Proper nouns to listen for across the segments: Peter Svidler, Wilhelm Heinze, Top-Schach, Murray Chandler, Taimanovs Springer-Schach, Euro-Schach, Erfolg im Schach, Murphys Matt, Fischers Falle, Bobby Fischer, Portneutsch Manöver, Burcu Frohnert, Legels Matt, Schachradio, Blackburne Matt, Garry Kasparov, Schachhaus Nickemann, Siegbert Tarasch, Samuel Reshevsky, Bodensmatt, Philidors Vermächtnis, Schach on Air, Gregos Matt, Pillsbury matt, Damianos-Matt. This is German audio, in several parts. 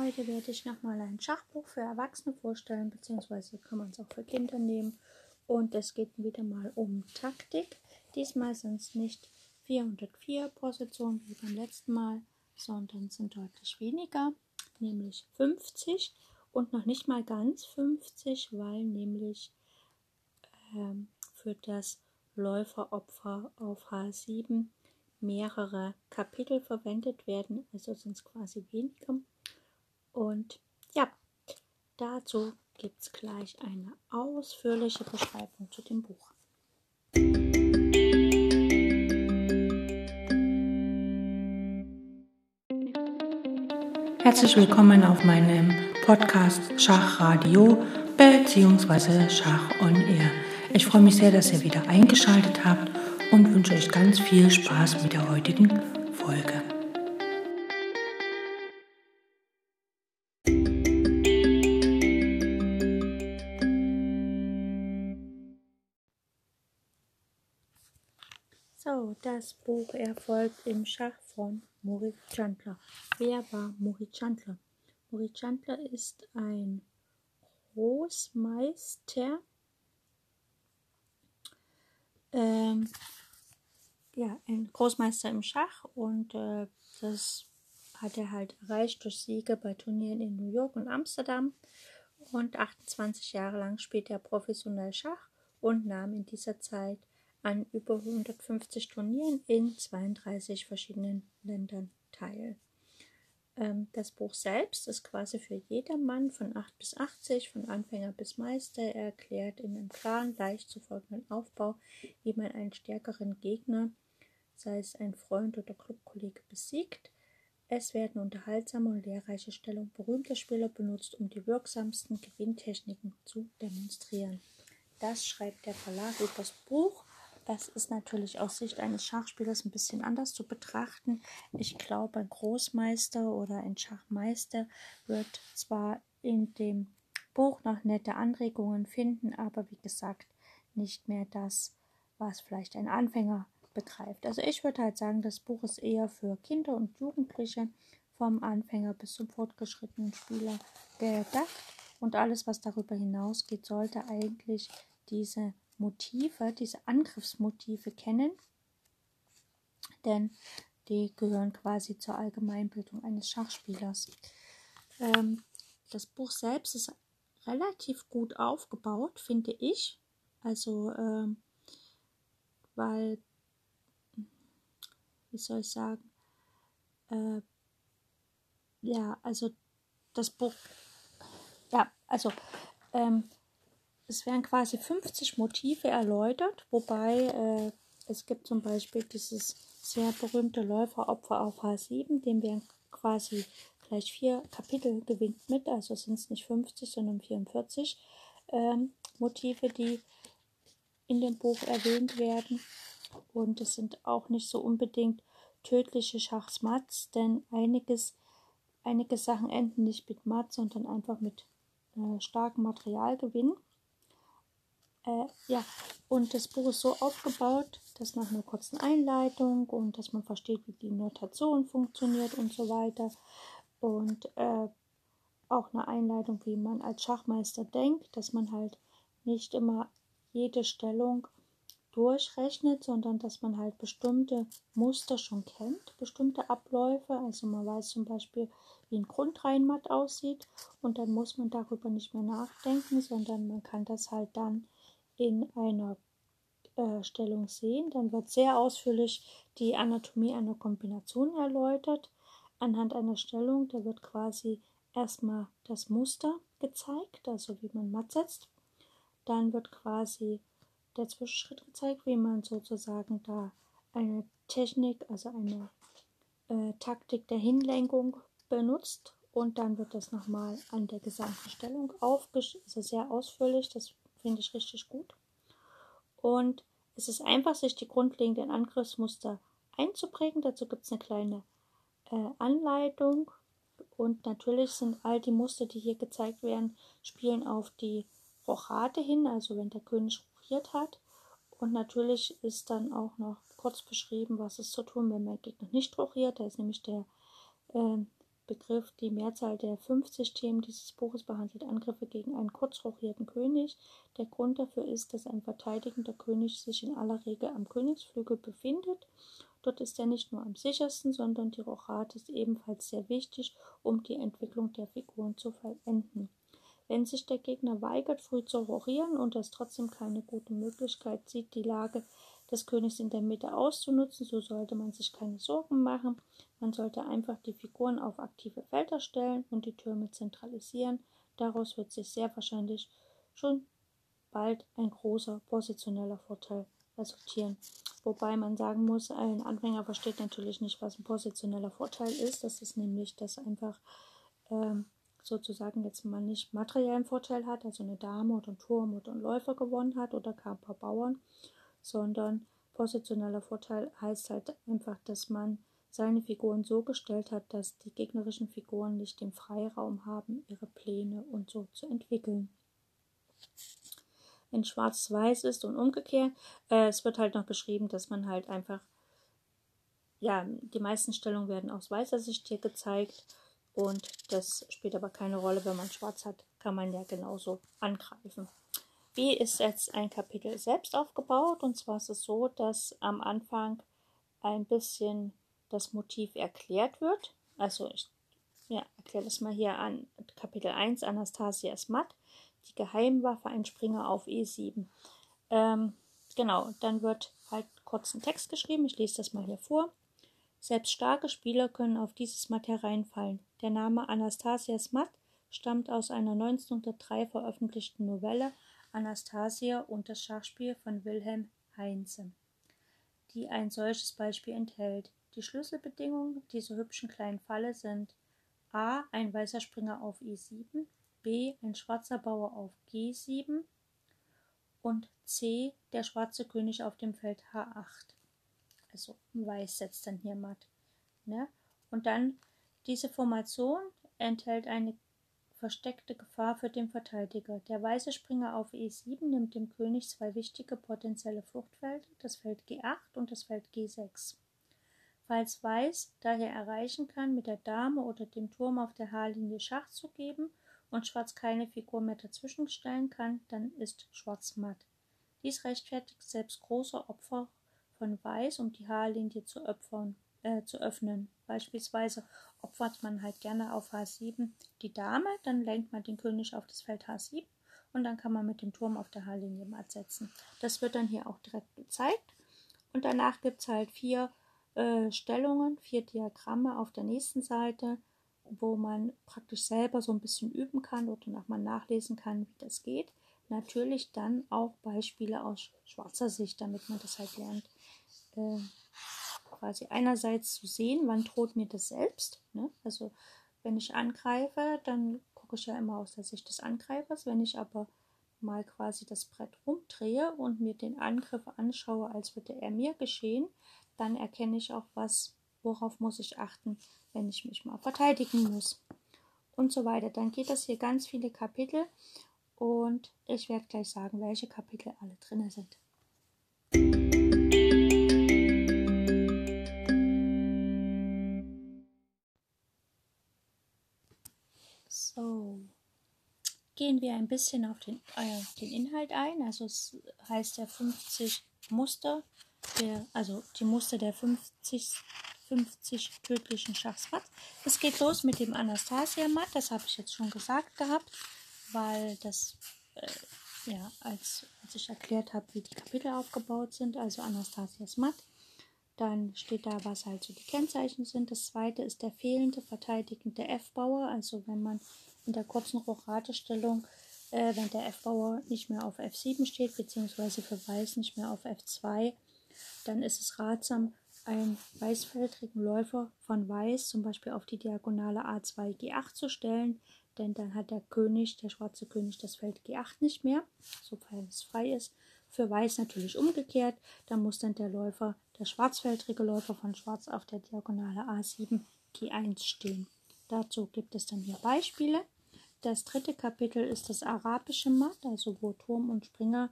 Heute werde ich nochmal ein Schachbuch für Erwachsene vorstellen, beziehungsweise kann man es auch für Kinder nehmen. Und es geht wieder mal um Taktik. Diesmal sind es nicht 404 Positionen wie beim letzten Mal, sondern sind deutlich weniger, nämlich 50 und noch nicht mal ganz 50, weil nämlich für das Läuferopfer auf H7 mehrere Kapitel verwendet werden, also sind es quasi weniger. Und ja, dazu gibt es gleich eine ausführliche Beschreibung zu dem Buch. Herzlich willkommen auf meinem Podcast Schachradio bzw. Schach on Air. Ich freue mich sehr, dass ihr wieder eingeschaltet habt und wünsche euch ganz viel Spaß mit der heutigen Folge. So, das Buch Erfolg im Schach von Murray Chandler. Wer war Murray Chandler? Murray Chandler ist ein Großmeister. Ein Großmeister im Schach, und das hat er halt erreicht durch Siege bei Turnieren in New York und Amsterdam, und 28 Jahre lang spielte er professionell Schach und nahm in dieser Zeit an über 150 Turnieren in 32 verschiedenen Ländern teil. Das Buch selbst ist quasi für jedermann von 8 bis 80, von Anfänger bis Meister. Er erklärt in einem klaren, leicht zu folgenden Aufbau, wie man einen stärkeren Gegner, sei es ein Freund oder Clubkollege, besiegt. Es werden unterhaltsame und lehrreiche Stellungen berühmter Spieler benutzt, um die wirksamsten Gewinntechniken zu demonstrieren. Das schreibt der Verlag über das Buch. Das ist natürlich aus Sicht eines Schachspielers ein bisschen anders zu betrachten. Ich glaube, ein Großmeister oder ein Schachmeister wird zwar in dem Buch noch nette Anregungen finden, aber wie gesagt, nicht mehr das, was vielleicht ein Anfänger begreift. Also ich würde halt sagen, das Buch ist eher für Kinder und Jugendliche, vom Anfänger bis zum fortgeschrittenen Spieler gedacht. Und alles, was darüber hinausgeht, sollte eigentlich diese Angriffsmotive kennen, denn die gehören quasi zur Allgemeinbildung eines Schachspielers. Das Buch selbst ist relativ gut aufgebaut, finde ich, also weil, wie soll ich sagen, es werden quasi 50 Motive erläutert, wobei es gibt zum Beispiel dieses sehr berühmte Läuferopfer auf H7, dem werden quasi gleich 4 Kapitel gewidmet, also sind es nicht 50, sondern 44 Motive, die in dem Buch erwähnt werden. Und es sind auch nicht so unbedingt tödliche Schachmats, denn einige Sachen enden nicht mit Matt, sondern einfach mit starkem Materialgewinn. Und das Buch ist so aufgebaut, dass nach einer kurzen Einleitung und dass man versteht, wie die Notation funktioniert und so weiter, und auch eine Einleitung, wie man als Schachmeister denkt, dass man halt nicht immer jede Stellung durchrechnet, sondern dass man halt bestimmte Muster schon kennt, bestimmte Abläufe, also man weiß zum Beispiel, wie ein Grundreihenmatt aussieht, und dann muss man darüber nicht mehr nachdenken, sondern man kann das halt dann in einer Stellung sehen. Dann wird sehr ausführlich die Anatomie einer Kombination erläutert anhand einer Stellung. Da wird quasi erstmal das Muster gezeigt, also wie man Matt setzt. Dann wird quasi der Zwischenschritt gezeigt, wie man sozusagen da eine Technik, also eine Taktik der Hinlenkung benutzt. Und dann wird das nochmal an der gesamten Stellung aufgeschrieben, also sehr ausführlich. Das finde ich richtig gut. Und es ist einfach, sich die grundlegenden Angriffsmuster einzuprägen. Dazu gibt es eine kleine Anleitung. Und natürlich sind all die Muster, die hier gezeigt werden, spielen auf die Rochade hin, also wenn der König rochiert hat. Und natürlich ist dann auch noch kurz beschrieben, was es zu tun, wenn mein Gegner nicht rochiert. Da ist nämlich der Begriff die Mehrzahl der 50 Themen dieses Buches behandelt Angriffe gegen einen kurzrochierten König. Der Grund dafür ist, dass ein verteidigender König sich in aller Regel am Königsflügel befindet. Dort ist er nicht nur am sichersten, sondern die Rochade ist ebenfalls sehr wichtig, um die Entwicklung der Figuren zu vollenden. Wenn sich der Gegner weigert, früh zu rochieren und das trotzdem keine gute Möglichkeit sieht, die Lage des Königs in der Mitte auszunutzen, so sollte man sich keine Sorgen machen. Man sollte einfach die Figuren auf aktive Felder stellen und die Türme zentralisieren. Daraus wird sich sehr wahrscheinlich schon bald ein großer positioneller Vorteil resultieren. Wobei man sagen muss, ein Anfänger versteht natürlich nicht, was ein positioneller Vorteil ist. Das ist nämlich, dass einfach sozusagen jetzt mal nicht materiellen Vorteil hat, also eine Dame oder ein Turm oder ein Läufer gewonnen hat oder gar ein paar Bauern, sondern positioneller Vorteil heißt halt einfach, dass man seine Figuren so gestellt hat, dass die gegnerischen Figuren nicht den Freiraum haben, ihre Pläne und so zu entwickeln. Wenn schwarz-weiß ist und umgekehrt, es wird halt noch beschrieben, dass man halt einfach, ja, die meisten Stellungen werden aus weißer Sicht hier gezeigt und das spielt aber keine Rolle, wenn man schwarz hat, kann man ja genauso angreifen. Wie ist jetzt ein Kapitel selbst aufgebaut? Und zwar ist es so, dass am Anfang ein bisschen das Motiv erklärt wird. Also ich erkläre das mal hier an Kapitel 1, Anastasias Matt, die Geheimwaffe, ein Springer auf E7. Dann wird halt kurz ein Text geschrieben. Ich lese das mal hier vor. Selbst starke Spieler können auf dieses Matt hereinfallen. Der Name Anastasias Matt stammt aus einer 1903 veröffentlichten Novelle Anastasia und das Schachspiel von Wilhelm Heinze, die ein solches Beispiel enthält. Die Schlüsselbedingungen dieser hübschen kleinen Falle sind a. ein weißer Springer auf E7, b. ein schwarzer Bauer auf G7 und c. der schwarze König auf dem Feld H8. Also weiß setzt dann hier matt. Ne? Und dann, diese Formation enthält eine versteckte Gefahr für den Verteidiger. Der weiße Springer auf E7 nimmt dem König zwei wichtige potenzielle Fluchtfelder, das Feld G8 und das Feld G6. Falls Weiß daher erreichen kann, mit der Dame oder dem Turm auf der H-Linie Schach zu geben und Schwarz keine Figur mehr dazwischen stellen kann, dann ist Schwarz matt. Dies rechtfertigt selbst große Opfer von Weiß, um die H-Linie zu öffnen. Beispielsweise opfert man halt gerne auf H7 die Dame, dann lenkt man den König auf das Feld H7 und dann kann man mit dem Turm auf der H-Linie matt setzen. Das wird dann hier auch direkt gezeigt. Und danach gibt es halt vier Diagramme auf der nächsten Seite, wo man praktisch selber so ein bisschen üben kann oder nochmal nachlesen kann, wie das geht. Natürlich dann auch Beispiele aus schwarzer Sicht, damit man das halt lernt. Quasi einerseits zu sehen, wann droht mir das selbst. Ne? Also wenn ich angreife, dann gucke ich ja immer aus der Sicht des Angreifers. Wenn ich aber mal quasi das Brett rumdrehe und mir den Angriff anschaue, als würde er mir geschehen, dann erkenne ich auch, worauf muss ich achten, wenn ich mich mal verteidigen muss. Und so weiter. Dann geht das hier ganz viele Kapitel und ich werde gleich sagen, welche Kapitel alle drin sind. So, gehen wir ein bisschen auf den Inhalt ein. Also es heißt ja 50 Muster, die Muster der 50 tödlichen Schachsmatts. Es geht los mit dem Anastasia-Matt, das habe ich jetzt schon gesagt gehabt, weil das, als ich erklärt habe, wie die Kapitel aufgebaut sind, also Anastasias Matt. Dann steht da, was halt so die Kennzeichen sind. Das zweite ist der fehlende, verteidigende F-Bauer. Also wenn man in der kurzen Rochadestellung, wenn der F-Bauer nicht mehr auf F7 steht, beziehungsweise für Weiß nicht mehr auf F2, dann ist es ratsam, einen weißfeldrigen Läufer von Weiß zum Beispiel auf die Diagonale A2, G8 zu stellen, denn dann hat der schwarze König, das Feld G8 nicht mehr, sofern es frei ist. Für Weiß natürlich umgekehrt, da muss dann der schwarzfeldrige Läufer von Schwarz auf der Diagonale A7, G1 stehen. Dazu gibt es dann hier Beispiele. Das dritte Kapitel ist das arabische Matt, also wo Turm und Springer,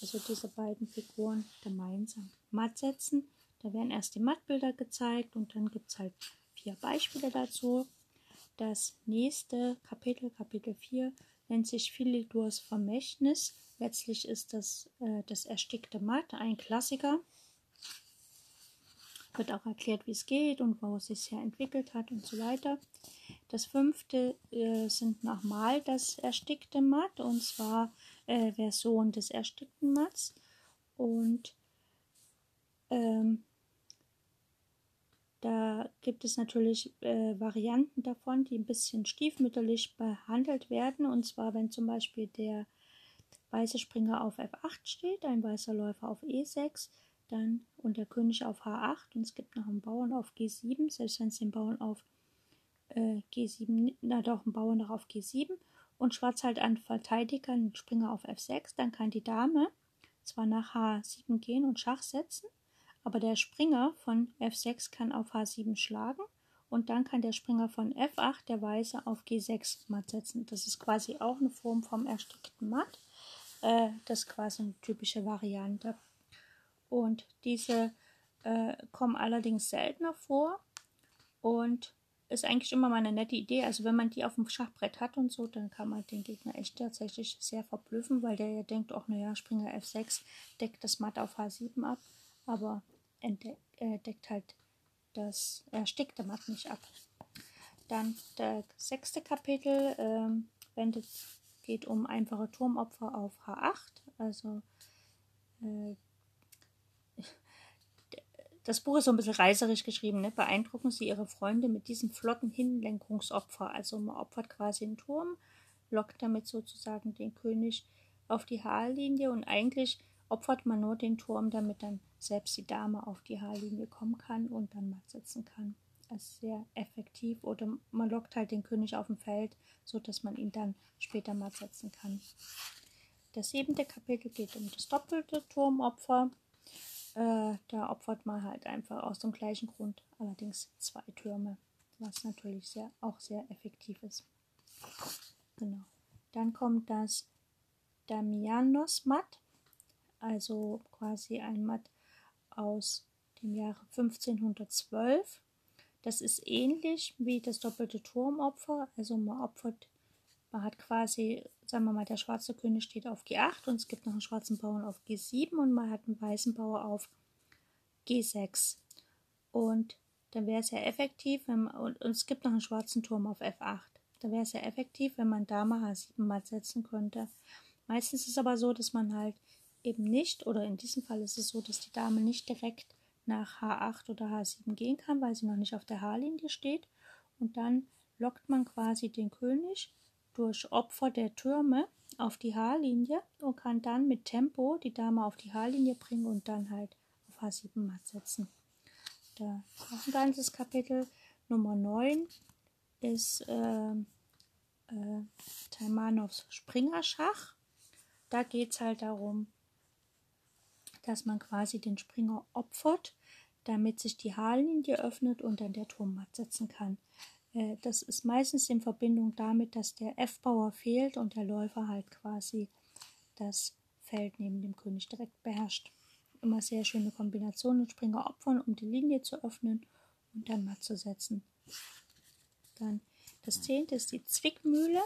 also diese beiden Figuren gemeinsam matt setzen. Da werden erst die Mattbilder gezeigt und dann gibt es halt 4 Beispiele dazu. Das nächste Kapitel, Kapitel 4, nennt sich Philidors Vermächtnis. Letztlich ist das das erstickte Matt, ein Klassiker. Wird auch erklärt, wie es geht und wo es sich her entwickelt hat und so weiter. Das fünfte sind nochmal das erstickte Matt, und zwar Version des erstickten Matts. Und da gibt es natürlich Varianten davon, die ein bisschen stiefmütterlich behandelt werden. Und zwar, wenn zum Beispiel der weiße Springer auf F8 steht, ein weißer Läufer auf E6, dann und der König auf H8, und es gibt noch einen Bauern auf G7, selbst wenn es den Bauern auf G7, und Schwarz halt an Verteidiger, einen Springer auf F6, dann kann die Dame zwar nach H7 gehen und Schach setzen, aber der Springer von F6 kann auf H7 schlagen, und dann kann der Springer von F8, der Weiße, auf G6 Matt setzen. Das ist quasi auch eine Form vom erstickten Matt. Das ist quasi eine typische Variante. Und diese kommen allerdings seltener vor und ist eigentlich immer mal eine nette Idee. Also wenn man die auf dem Schachbrett hat und so, dann kann man den Gegner echt tatsächlich sehr verblüffen, weil der ja denkt, ach naja, Springer F6 deckt das Matt auf H7 ab, aber deckt halt das erstickte Matt nicht ab. Dann das sechste Kapitel geht um einfache Turmopfer auf H8, also das Buch ist so ein bisschen reißerisch geschrieben, ne? Beeindrucken Sie Ihre Freunde mit diesem flotten Hinlenkungsopfer. Also man opfert quasi einen Turm, lockt damit sozusagen den König auf die H-Linie, und eigentlich opfert man nur den Turm, damit dann selbst die Dame auf die H-Linie kommen kann und dann Matt setzen kann. Also sehr effektiv. Oder man lockt halt den König auf dem Feld, sodass man ihn dann später Matt setzen kann. Das siebte Kapitel geht um das doppelte Turmopfer. Da opfert man halt einfach aus dem gleichen Grund allerdings zwei Türme, was natürlich auch sehr effektiv ist. Genau. Dann kommt das Damianos-Matt, also quasi ein Matt aus dem Jahre 1512. Das ist ähnlich wie das doppelte Turmopfer, also man hat quasi, sagen wir mal, der schwarze König steht auf G8 und es gibt noch einen schwarzen Bauern auf G7 und man hat einen weißen Bauer auf G6. Und dann wäre es ja effektiv, und es gibt noch einen schwarzen Turm auf F8. Da wäre es ja effektiv, wenn man Dame H7 Matt setzen könnte. Meistens ist es aber so, dass man halt eben nicht, oder in diesem Fall ist es so, dass die Dame nicht direkt nach H8 oder H7 gehen kann, weil sie noch nicht auf der H-Linie steht. Und dann lockt man quasi den König durch Opfer der Türme auf die H-Linie und kann dann mit Tempo die Dame auf die H-Linie bringen und dann halt auf H7 Matt setzen. Da ist auch ein ganzes Kapitel. Nummer 9 ist Taimanovs Springer-Schach. Da geht es halt darum, dass man quasi den Springer opfert, damit sich die H-Linie öffnet und dann der Turm Matt setzen kann. Das ist meistens in Verbindung damit, dass der F-Bauer fehlt und der Läufer halt quasi das Feld neben dem König direkt beherrscht. Immer sehr schöne Kombinationen, Springer opfern, um die Linie zu öffnen und dann Matt zu setzen. Dann das 10. ist die Zwickmühle.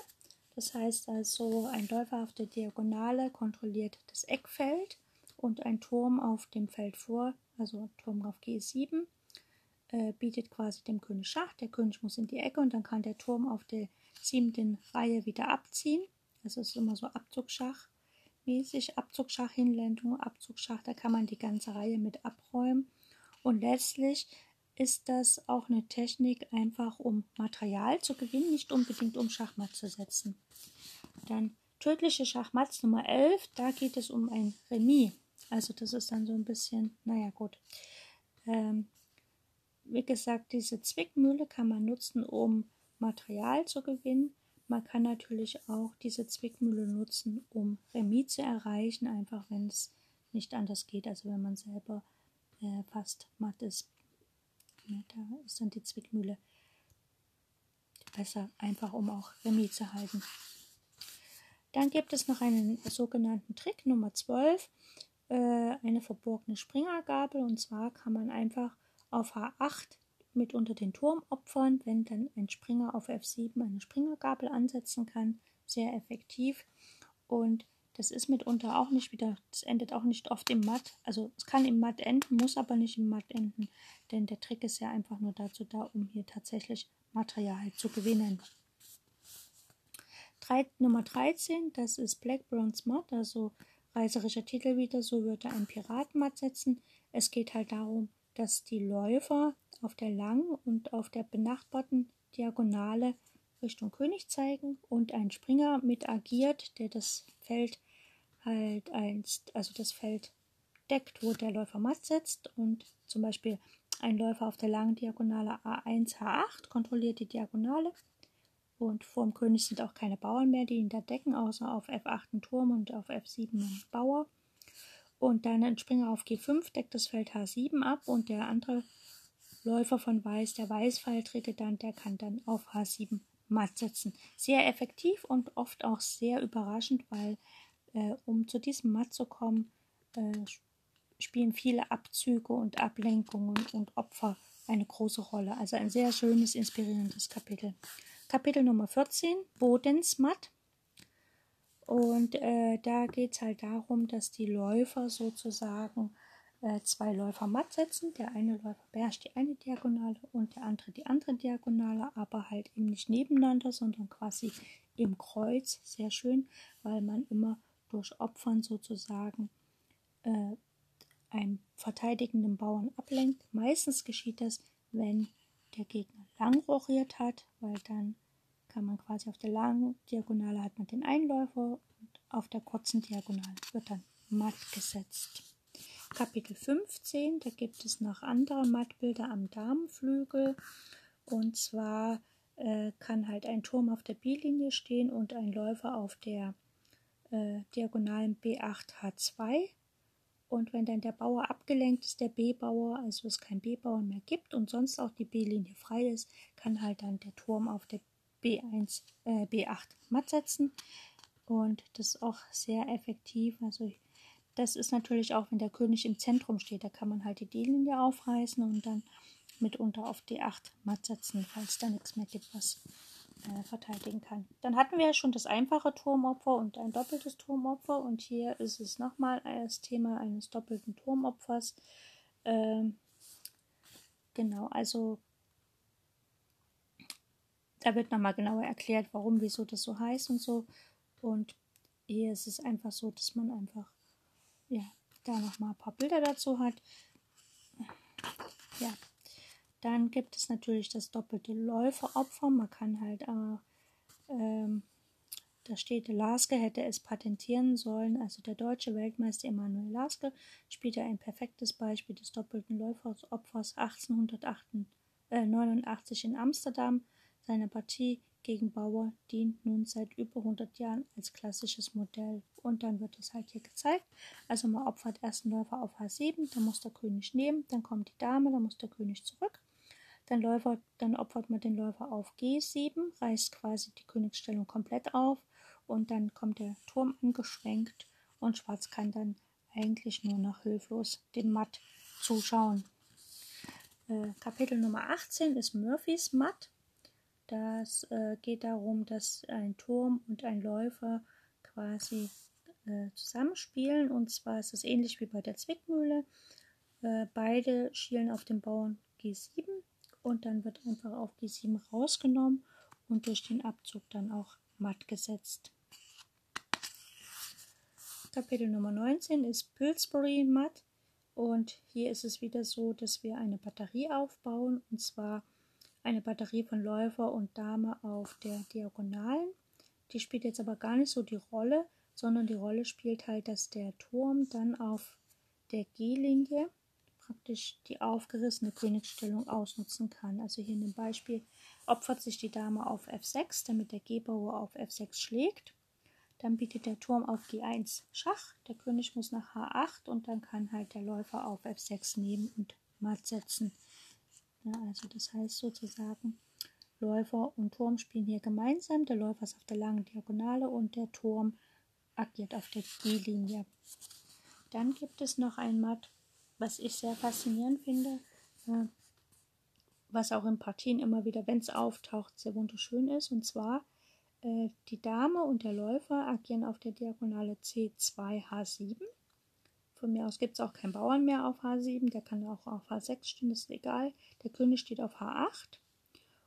Das heißt also, ein Läufer auf der Diagonale kontrolliert das Eckfeld und ein Turm auf dem Feld vor, also Turm auf G7. Bietet quasi dem König Schach, der König muss in die Ecke und dann kann der Turm auf der 7. Reihe wieder abziehen. Das ist immer so Abzugsschach-mäßig, Abzugsschach-Hinlenkung, Abzugsschach, da kann man die ganze Reihe mit abräumen. Und letztlich ist das auch eine Technik, einfach um Material zu gewinnen, nicht unbedingt um Schachmatt zu setzen. Dann tödliche Schachmatts Nummer 11, da geht es um ein Remis. Also das ist dann so ein bisschen, naja gut, wie gesagt, diese Zwickmühle kann man nutzen, um Material zu gewinnen. Man kann natürlich auch diese Zwickmühle nutzen, um Remis zu erreichen, einfach wenn es nicht anders geht, also wenn man selber fast matt ist. Ja, da ist dann die Zwickmühle besser, einfach um auch Remis zu halten. Dann gibt es noch einen sogenannten Trick, Nummer 12, eine verborgene Springergabel, und zwar kann man einfach auf H8 mit unter den Turm opfern, wenn dann ein Springer auf F7 eine Springergabel ansetzen kann, sehr effektiv. Und das ist mitunter auch nicht wieder, das endet auch nicht oft im Matt. Also es kann im Matt enden, muss aber nicht im Matt enden, denn der Trick ist ja einfach nur dazu da, um hier tatsächlich Material zu gewinnen. Nummer 13, das ist Blackburne Matt, also reißerischer Titel wieder, so würde ein Pirat Matt setzen. Es geht halt darum, dass die Läufer auf der langen und auf der benachbarten Diagonale Richtung König zeigen und ein Springer mit agiert, der das Feld halt einst, also das Feld deckt, wo der Läufer matt setzt, und zum Beispiel ein Läufer auf der langen Diagonale A1, H8 kontrolliert die Diagonale und vorm König sind auch keine Bauern mehr, die ihn da decken, außer auf F8 ein Turm und auf F7 ein Bauer. Und dann ein Springer auf G5 deckt das Feld H7 ab und der andere Läufer von Weiß, der Weiß-Feiltritte dann, der kann dann auf H7 matt setzen. Sehr effektiv und oft auch sehr überraschend, weil um zu diesem Matt zu kommen, spielen viele Abzüge und Ablenkungen und Opfer eine große Rolle. Also ein sehr schönes, inspirierendes Kapitel. Kapitel Nummer 14, Bodensmatt. Und da geht es halt darum, dass die Läufer sozusagen zwei Läufer matt setzen. Der eine Läufer beherrscht die eine Diagonale und der andere die andere Diagonale, aber halt eben nicht nebeneinander, sondern quasi im Kreuz. Sehr schön, weil man immer durch Opfern sozusagen einen verteidigenden Bauern ablenkt. Meistens geschieht das, wenn der Gegner lang rochiert hat, weil dann kann man quasi auf der langen Diagonale hat man den Einläufer und auf der kurzen Diagonale wird dann matt gesetzt. Kapitel 15, da gibt es noch andere Mattbilder am Damenflügel, und zwar kann halt ein Turm auf der B-Linie stehen und ein Läufer auf der diagonalen B8 H2, und wenn dann der Bauer abgelenkt ist, der B-Bauer, also es kein B-Bauer mehr gibt und sonst auch die B-Linie frei ist, kann halt dann der Turm auf der B8 matt setzen, und das ist auch sehr effektiv. Also das ist natürlich auch, wenn der König im Zentrum steht, da kann man halt die D-Linie aufreißen und dann mitunter auf D8 matt setzen, falls da nichts mehr gibt, was verteidigen kann. Dann hatten wir ja schon das einfache Turmopfer und ein doppeltes Turmopfer, und hier ist es nochmal das Thema eines doppelten Turmopfers. Genau, also da wird nochmal genauer erklärt, warum, wieso das so heißt und so. Und hier ist es einfach so, dass man einfach ja, da nochmal ein paar Bilder dazu hat. Ja, dann gibt es natürlich das doppelte Läuferopfer. Man kann halt auch, da steht, Lasker hätte es patentieren sollen. Also der deutsche Weltmeister Emanuel Lasker spielte ein perfektes Beispiel des doppelten Läuferopfers 1889 in Amsterdam. Seine Partie gegen Bauer dient nun seit über 100 Jahren als klassisches Modell. Und dann wird das halt hier gezeigt. Also man opfert erst einen Läufer auf H7, dann muss der König nehmen, dann kommt die Dame, dann muss der König zurück. Dann opfert man den Läufer auf G7, reißt quasi die Königsstellung komplett auf, und dann kommt der Turm angeschwenkt und Schwarz kann dann eigentlich nur noch hilflos dem Matt zuschauen. Kapitel Nummer 18 ist Murphys Matt. Das geht darum, dass ein Turm und ein Läufer quasi zusammenspielen. Und zwar ist es ähnlich wie bei der Zwickmühle. Beide schielen auf den Bauern G7 und dann wird einfach auf G7 rausgenommen und durch den Abzug dann auch matt gesetzt. Kapitel Nummer 19 ist Pillsbury Matt. Und hier ist es wieder so, dass wir eine Batterie aufbauen, und zwar eine Batterie von Läufer und Dame auf der Diagonalen. Die spielt jetzt aber gar nicht so die Rolle, sondern die Rolle spielt halt, dass der Turm dann auf der G-Linie praktisch die aufgerissene Königsstellung ausnutzen kann. Also hier in dem Beispiel opfert sich die Dame auf F6, damit der G-Bauer auf F6 schlägt. Dann bietet der Turm auf G1 Schach, der König muss nach H8 und dann kann halt der Läufer auf F6 nehmen und matt setzen. Ja, also das heißt sozusagen, Läufer und Turm spielen hier gemeinsam. Der Läufer ist auf der langen Diagonale und der Turm agiert auf der G-Linie. Dann gibt es noch ein Matt, was ich sehr faszinierend finde, was auch in Partien immer wieder, wenn es auftaucht, sehr wunderschön ist. Und zwar, die Dame und der Läufer agieren auf der Diagonale C2, H7. Von mir aus gibt es auch keinen Bauern mehr auf H7, der kann auch auf H6 stehen, das ist egal. Der König steht auf H8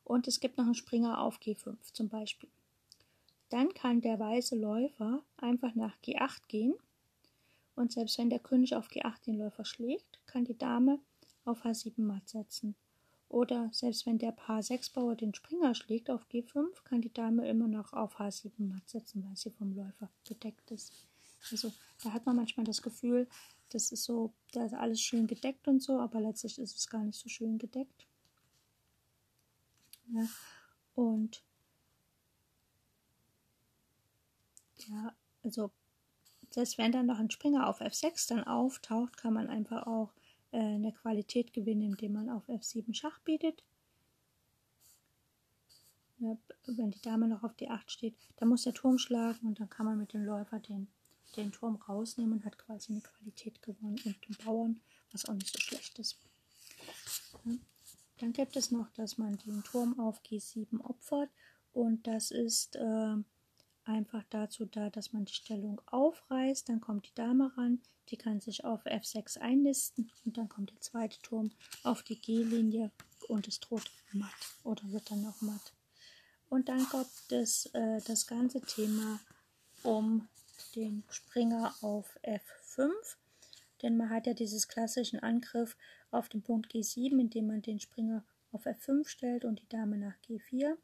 und es gibt noch einen Springer auf G5 zum Beispiel. Dann kann der weiße Läufer einfach nach G8 gehen und selbst wenn der König auf G8 den Läufer schlägt, kann die Dame auf H7 matt setzen. Oder selbst wenn der H6-Bauer den Springer schlägt auf G5, kann die Dame immer noch auf H7 matt setzen, weil sie vom Läufer gedeckt ist. Also da hat man manchmal das Gefühl, das ist so, da ist alles schön gedeckt und so, aber letztlich ist es gar nicht so schön gedeckt. Ja, und ja, also selbst wenn dann noch ein Springer auf F6 dann auftaucht, kann man einfach auch eine Qualität gewinnen, indem man auf F7 Schach bietet. Ja, wenn die Dame noch auf D8 steht, dann muss der Turm schlagen und dann kann man mit dem Läufer den Turm rausnehmen und hat quasi eine Qualität gewonnen und den Bauern, was auch nicht so schlecht ist. Ja. Dann gibt es noch, dass man den Turm auf G7 opfert und das ist einfach dazu da, dass man die Stellung aufreißt, dann kommt die Dame ran, die kann sich auf F6 einnisten und dann kommt der zweite Turm auf die G-Linie und es droht matt oder wird dann auch matt. Und dann kommt das ganze Thema um den Springer auf F5, denn man hat ja diesen klassischen Angriff auf den Punkt G7, indem man den Springer auf F5 stellt und die Dame nach G4.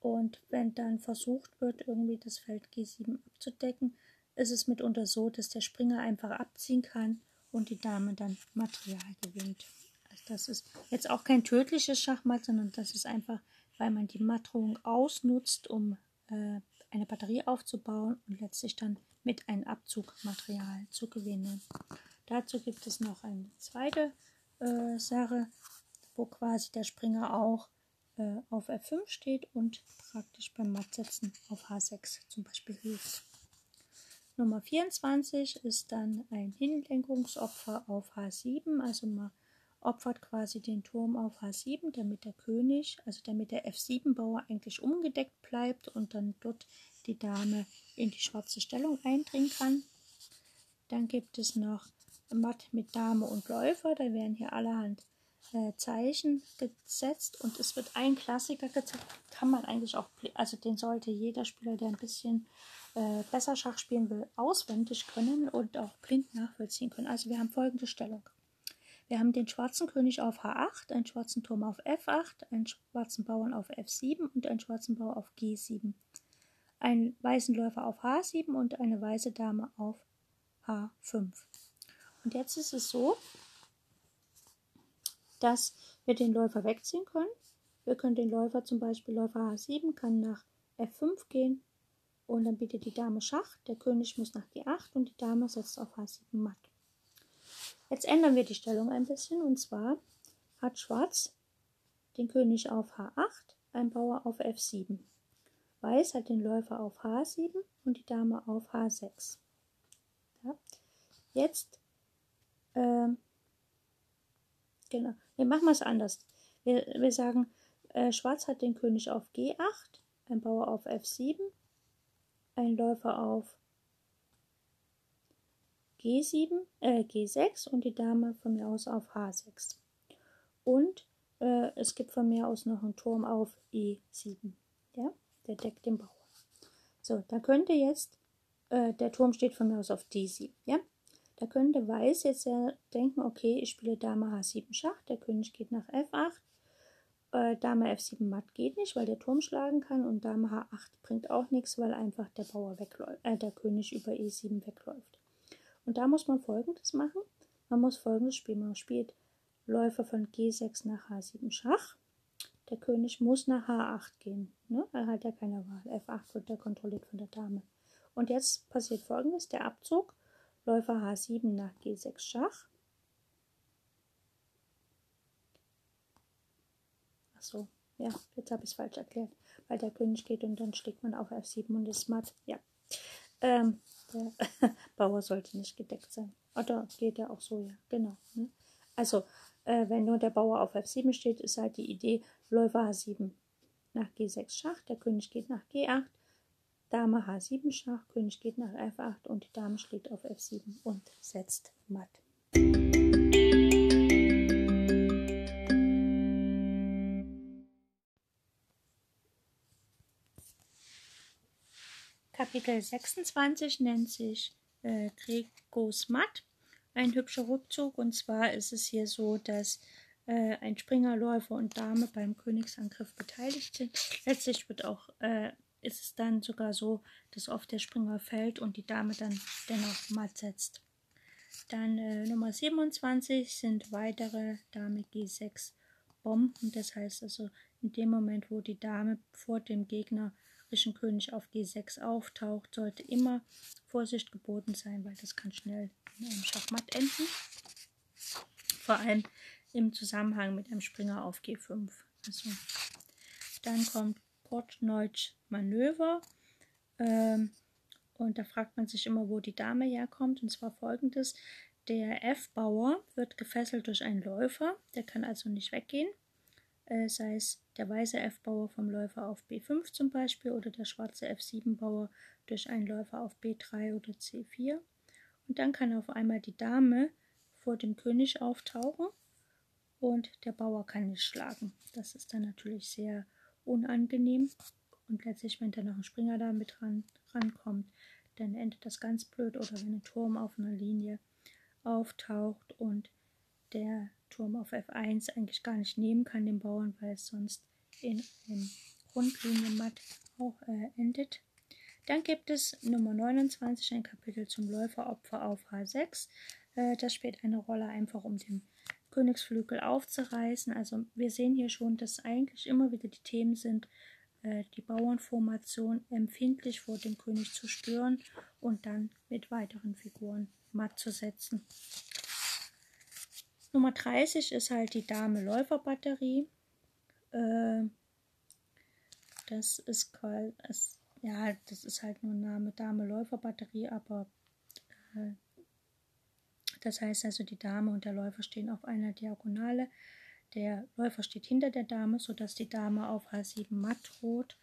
Und wenn dann versucht wird, irgendwie das Feld G7 abzudecken, ist es mitunter so, dass der Springer einfach abziehen kann und die Dame dann Material gewinnt. Also das ist jetzt auch kein tödliches Schachmatt, sondern das ist einfach, weil man die Mattdrohung ausnutzt, um eine Batterie aufzubauen und letztlich dann mit einem Abzug Material zu gewinnen. Dazu gibt es noch eine zweite Sache, wo quasi der Springer auch auf F5 steht und praktisch beim Mattsetzen auf H6 zum Beispiel hilft. Nummer 24 ist dann ein Hinlenkungsopfer auf H7, also man opfert quasi den Turm auf H7, damit der König, also damit der F7-Bauer eigentlich umgedeckt bleibt und dann dort die Dame in die schwarze Stellung eindringen kann. Dann gibt es noch Matt mit Dame und Läufer, da werden hier allerhand Zeichen gesetzt und es wird ein Klassiker gezeigt, kann man eigentlich auch, also den sollte jeder Spieler, der ein bisschen besser Schach spielen will, auswendig können und auch blind nachvollziehen können. Also wir haben folgende Stellung. Wir haben den schwarzen König auf H8, einen schwarzen Turm auf F8, einen schwarzen Bauern auf F7 und einen schwarzen Bauer auf G7. Einen weißen Läufer auf H7 und eine weiße Dame auf H5. Und jetzt ist es so, dass wir den Läufer wegziehen können. Wir können den Läufer zum Beispiel, Läufer H7 kann nach F5 gehen und dann bietet die Dame Schach, der König muss nach G8 und die Dame setzt auf H7 matt. Jetzt ändern wir die Stellung ein bisschen und zwar hat Schwarz den König auf H8, ein Bauer auf F7. Weiß hat den Läufer auf H7 und die Dame auf H6. Ja. Jetzt genau, wir machen es anders. Wir sagen, Schwarz hat den König auf G8, ein Bauer auf F7, ein Läufer auf G6 und die Dame von mir aus auf H6. Und es gibt von mir aus noch einen Turm auf E7. Ja? Der deckt den Bauer. So, da könnte jetzt, der Turm steht von mir aus auf D7. Ja? Da könnte Weiß jetzt ja denken, okay, ich spiele Dame H7 Schach, der König geht nach F8, Dame F7 matt geht nicht, weil der Turm schlagen kann und Dame H8 bringt auch nichts, weil einfach der Bauer wegläuft, der König über E7 wegläuft. Und da muss man Folgendes machen. Man muss Folgendes spielen. Man spielt Läufer von G6 nach H7 Schach. Der König muss nach H8 gehen. Ne? Er hat ja keine Wahl. F8 wird ja kontrolliert von der Dame. Und jetzt passiert Folgendes. Der Abzug. Läufer H7 nach G6 Schach. Achso, ja, jetzt habe ich es falsch erklärt. Weil der König geht und dann schlägt man auf F7 und ist matt. Ja. Der Bauer sollte nicht gedeckt sein. Oder geht ja auch so, ja, genau. Ne? Also, Wenn nur der Bauer auf F7 steht, ist halt die Idee Läufer H7 nach G6 Schach, der König geht nach G8, Dame H7 Schach, König geht nach F8 und die Dame schlägt auf F7 und setzt matt. Kapitel 26 nennt sich Gregos Matt. Ein hübscher Rückzug, und zwar ist es hier so, dass ein Springer, Läufer und Dame beim Königsangriff beteiligt sind. Letztlich wird auch, ist es dann sogar so, dass oft der Springer fällt und die Dame dann dennoch matt setzt. Dann Nummer 27 sind weitere Dame G6 Bomben. Das heißt also, in dem Moment, wo die Dame vor dem gegnerischen König auf G6 auftaucht, sollte immer Vorsicht geboten sein, weil das kann schnell im Schachmatt enden. Vor allem im Zusammenhang mit einem Springer auf G5. Also, dann kommt Portneutsch Manöver. Und da fragt man sich immer, wo die Dame herkommt. Und zwar folgendes: Der F-Bauer wird gefesselt durch einen Läufer. Der kann also nicht weggehen. Sei es der weiße F-Bauer vom Läufer auf B5 zum Beispiel oder der schwarze F7-Bauer durch einen Läufer auf B3 oder C4. Und dann kann auf einmal die Dame vor dem König auftauchen und der Bauer kann nicht schlagen. Das ist dann natürlich sehr unangenehm. Und letztlich, wenn dann noch ein Springer da mit rankommt, dann endet das ganz blöd. Oder wenn ein Turm auf einer Linie auftaucht und der Turm auf F1 eigentlich gar nicht nehmen kann den Bauern, weil es sonst in einem Grundlinienmatt auch endet. Dann gibt es Nummer 29, ein Kapitel zum Läuferopfer auf H6. Das spielt eine Rolle einfach, um den Königsflügel aufzureißen. Also wir sehen hier schon, dass eigentlich immer wieder die Themen sind, die Bauernformation empfindlich vor dem König zu stören und dann mit weiteren Figuren matt zu setzen. Nummer 30 ist halt die Dame-Läufer-Batterie. Das ist quasi... Ja, das ist halt nur ein Name, Dame-Läufer-Batterie, aber das heißt also, die Dame und der Läufer stehen auf einer Diagonale. Der Läufer steht hinter der Dame, sodass die Dame auf H7 matt droht.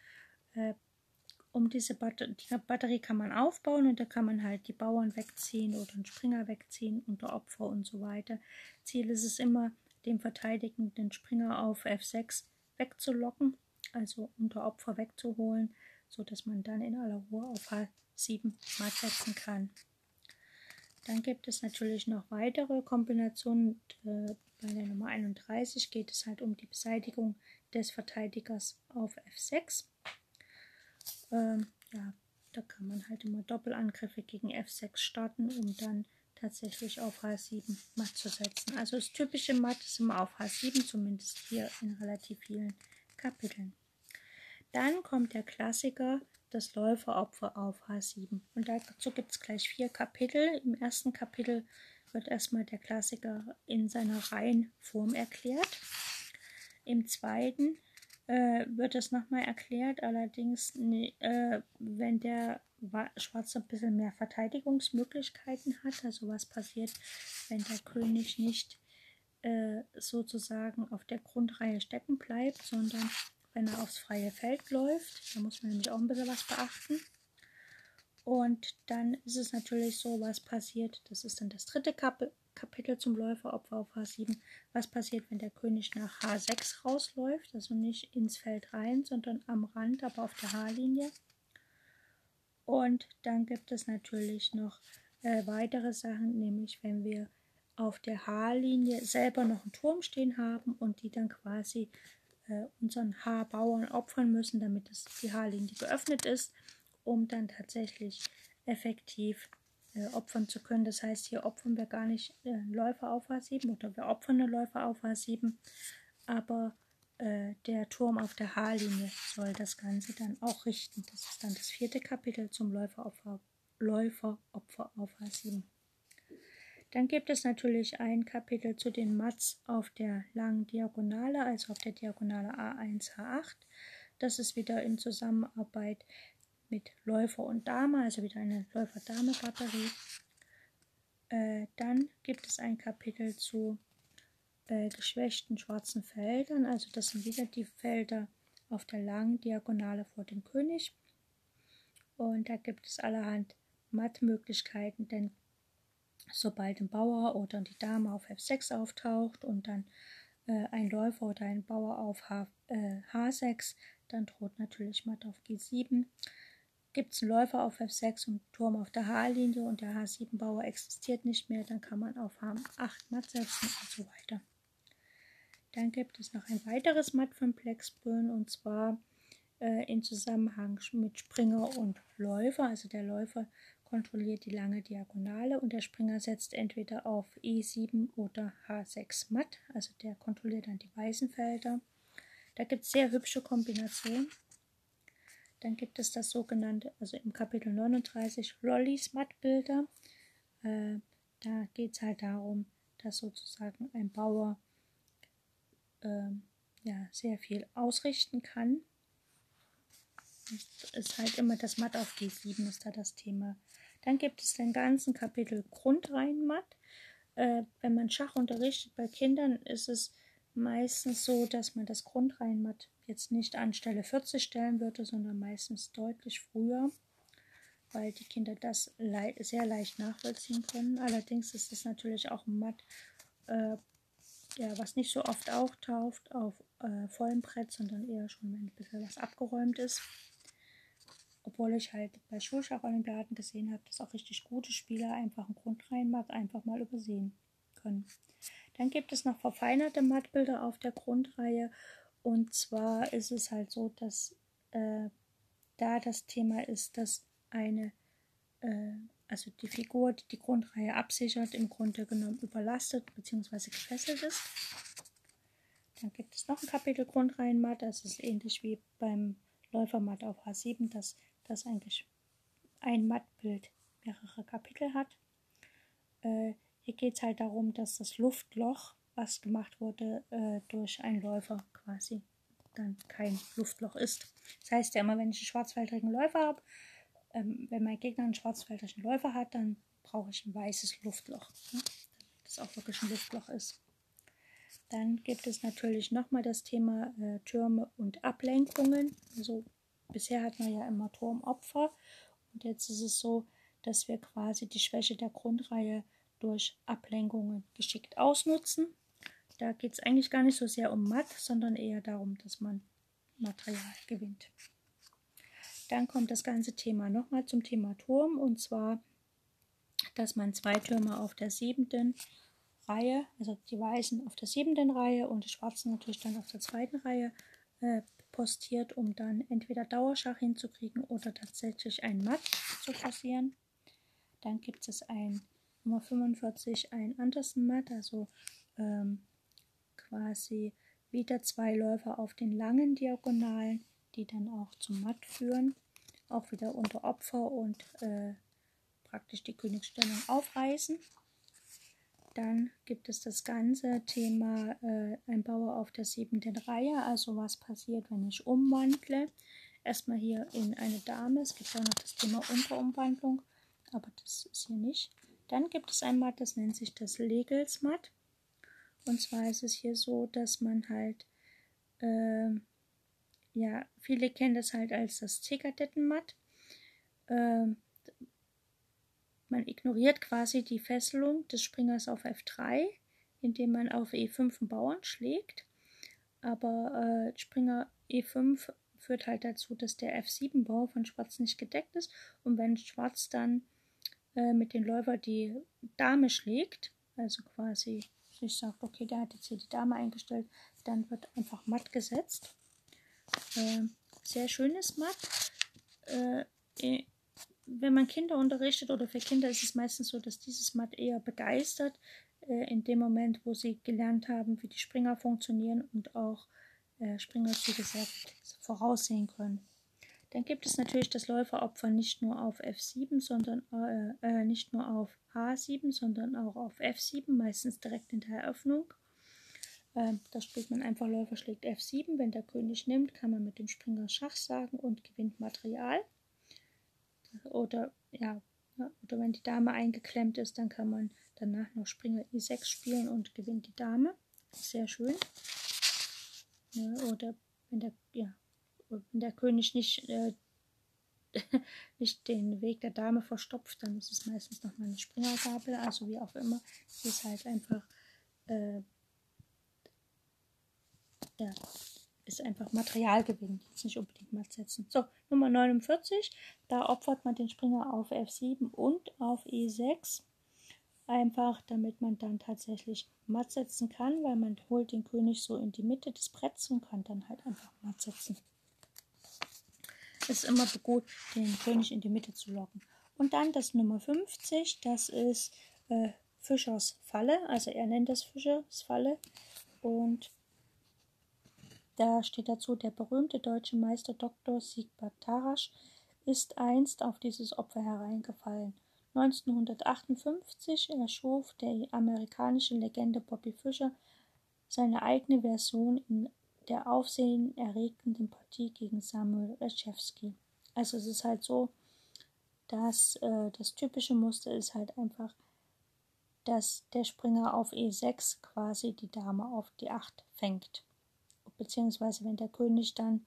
Um diese Batterie kann man aufbauen und da kann man halt die Bauern wegziehen oder einen Springer wegziehen unter Opfer und so weiter. Ziel ist es immer, den verteidigenden Springer auf F6 wegzulocken, also unter Opfer wegzuholen, so dass man dann in aller Ruhe auf H7 matt setzen kann. Dann gibt es natürlich noch weitere Kombinationen. Bei der Nummer 31 geht es halt um die Beseitigung des Verteidigers auf F6. Ja, da kann man halt immer Doppelangriffe gegen F6 starten, um dann tatsächlich auf H7 matt zu setzen. Also das typische Matt ist immer auf H7, zumindest hier in relativ vielen Kapiteln. Dann kommt der Klassiker, das Läuferopfer auf H7. Und dazu gibt es gleich 4 Kapitel. Im ersten Kapitel wird erstmal der Klassiker in seiner reinen Form erklärt. Im zweiten wird das nochmal erklärt, allerdings wenn der Schwarze ein bisschen mehr Verteidigungsmöglichkeiten hat. Also was passiert, wenn der König nicht sozusagen auf der Grundreihe stecken bleibt, sondern wenn er aufs freie Feld läuft. Da muss man nämlich auch ein bisschen was beachten. Und dann ist es natürlich so, was passiert, das ist dann das dritte Kapitel zum Läuferopfer auf H7, was passiert, wenn der König nach H6 rausläuft, also nicht ins Feld rein, sondern am Rand, aber auf der H-Linie. Und dann gibt es natürlich noch weitere Sachen, nämlich wenn wir auf der H-Linie selber noch einen Turm stehen haben und die dann quasi unseren H-Bauern opfern müssen, damit die H-Linie geöffnet ist, um dann tatsächlich effektiv opfern zu können. Das heißt, hier opfern wir gar nicht Läufer auf H7 oder wir opfern einen Läufer auf H7, aber der Turm auf der H-Linie soll das Ganze dann auch richten. Das ist dann das vierte Kapitel zum Läuferopfer auf H7. Dann gibt es natürlich ein Kapitel zu den Matts auf der langen Diagonale, also auf der Diagonale A1, H8. Das ist wieder in Zusammenarbeit mit Läufer und Dame, also wieder eine Läufer-Dame-Batterie. Dann gibt es ein Kapitel zu geschwächten schwarzen Feldern, also das sind wieder die Felder auf der langen Diagonale vor dem König. Und da gibt es allerhand Mattmöglichkeiten, denn sobald ein Bauer oder die Dame auf F6 auftaucht und dann ein Läufer oder ein Bauer auf H6, dann droht natürlich Matt auf G7. Gibt es einen Läufer auf F6 und Turm auf der H-Linie und der H7-Bauer existiert nicht mehr, dann kann man auf H8 Matt setzen und so weiter. Dann gibt es noch ein weiteres Matt von Blackburne und zwar in Zusammenhang mit Springer und Läufer. Also der Läufer kontrolliert die lange Diagonale und der Springer setzt entweder auf E7 oder H6 Matt. Also der kontrolliert dann die weißen Felder. Da gibt es sehr hübsche Kombinationen. Dann gibt es das sogenannte, also im Kapitel 39, Lollys Mattbilder. Da geht es halt darum, dass sozusagen ein Bauer sehr viel ausrichten kann. Es ist halt immer das Matt auf G7 ist da das Thema. Dann gibt es den ganzen Kapitel Grundreihenmatt. Wenn man Schach unterrichtet bei Kindern, ist es meistens so, dass man das Grundreihenmatt jetzt nicht an Stelle 40 stellen würde, sondern meistens deutlich früher, weil die Kinder das sehr leicht nachvollziehen können. Allerdings ist es natürlich auch ein Matt, was nicht so oft auftaucht auf vollem Brett, sondern eher schon, wenn ein bisschen was abgeräumt ist. Obwohl ich halt bei Schulschach-Olympiaden gesehen habe, dass auch richtig gute Spieler einfach einen Grundreihenmatt einfach mal übersehen können. Dann gibt es noch verfeinerte Mattbilder auf der Grundreihe. Und zwar ist es halt so, dass da das Thema ist, dass also die Figur, die die Grundreihe absichert, im Grunde genommen überlastet bzw. gefesselt ist. Dann gibt es noch ein Kapitel Grundreihenmatt. Das ist ähnlich wie beim Läufermatt auf H7, dass das eigentlich ein Mattbild mehrere Kapitel hat. Hier geht es halt darum, dass das Luftloch, was gemacht wurde, durch einen Läufer quasi dann kein Luftloch ist. Das heißt ja immer, wenn ich einen schwarzfeldrigen Läufer habe, wenn mein Gegner einen schwarzfeldrigen Läufer hat, dann brauche ich ein weißes Luftloch, ne? Damit das auch wirklich ein Luftloch ist. Dann gibt es natürlich nochmal das Thema Türme und Ablenkungen. Also bisher hat man ja immer Turmopfer und jetzt ist es so, dass wir quasi die Schwäche der Grundreihe durch Ablenkungen geschickt ausnutzen. Da geht es eigentlich gar nicht so sehr um Matt, sondern eher darum, dass man Material gewinnt. Dann kommt das ganze Thema nochmal zum Thema Turm und zwar, dass man zwei Türme auf der 7. Reihe, also die weißen auf der 7. Reihe und die schwarzen natürlich dann auf der 2. Reihe postiert, um dann entweder Dauerschach hinzukriegen oder tatsächlich ein Matt zu forcieren. Dann gibt es ein Nummer 45, ein Andersen-Matt, also quasi wieder zwei Läufer auf den langen Diagonalen, die dann auch zum Matt führen, auch wieder unter Opfer und praktisch die Königsstellung aufreißen. Dann gibt es das ganze Thema ein Bauer auf der 7. Reihe, also was passiert, wenn ich umwandle. Erstmal hier in eine Dame, es gibt ja noch das Thema Unterumwandlung, aber das ist hier nicht. Dann gibt es ein Matt, das nennt sich das Legels Matt. Und zwar ist es hier so, dass man halt, viele kennen das halt als das Seekadetten-Matt. Man ignoriert quasi die Fesselung des Springers auf F3, indem man auf E5 einen Bauern schlägt. Aber Springer E5 führt halt dazu, dass der F7-Bau von Schwarz nicht gedeckt ist. Und wenn Schwarz dann mit den Läufer die Dame schlägt, also quasi sich sagt, okay, der hat jetzt hier die Dame eingestellt, dann wird einfach Matt gesetzt. Sehr schönes Matt. Wenn man Kinder unterrichtet oder für Kinder ist es meistens so, dass dieses Matt eher begeistert, in dem Moment, wo sie gelernt haben, wie die Springer funktionieren und auch Springerzüge sehr voraussehen können. Dann gibt es natürlich das Läuferopfer nicht nur auf F7, sondern nicht nur auf H7, sondern auch auf F7, meistens direkt in der Eröffnung. Da spielt man einfach Läufer schlägt F7, wenn der König nimmt, kann man mit dem Springer Schach sagen und gewinnt Material. Oder wenn die Dame eingeklemmt ist, dann kann man danach noch Springer E6 spielen und gewinnt die Dame. Sehr schön. Ja, oder wenn der König nicht den Weg der Dame verstopft, dann ist es meistens nochmal eine Springergabel, also wie auch immer. Es ist halt einfach ist einfach Materialgewinn, jetzt nicht unbedingt matt setzen. So, Nummer 49, da opfert man den Springer auf F7 und auf E6, einfach damit man dann tatsächlich matt setzen kann, weil man holt den König so in die Mitte des Bretts und kann dann halt einfach matt setzen. Es ist immer gut, den König in die Mitte zu locken. Und dann das Nummer 50, das ist Fischers Falle, also er nennt das Fischers Falle, und da steht dazu, der berühmte deutsche Meister Dr. Siegbert Tarasch ist einst auf dieses Opfer hereingefallen. 1958 erschuf der amerikanische Legende Bobby Fischer seine eigene Version in der aufsehenerregenden Partie gegen Samuel Reshevsky. Also es ist halt so, dass das typische Muster ist halt einfach, dass der Springer auf E6 quasi die Dame auf die 8 fängt. Beziehungsweise wenn der König dann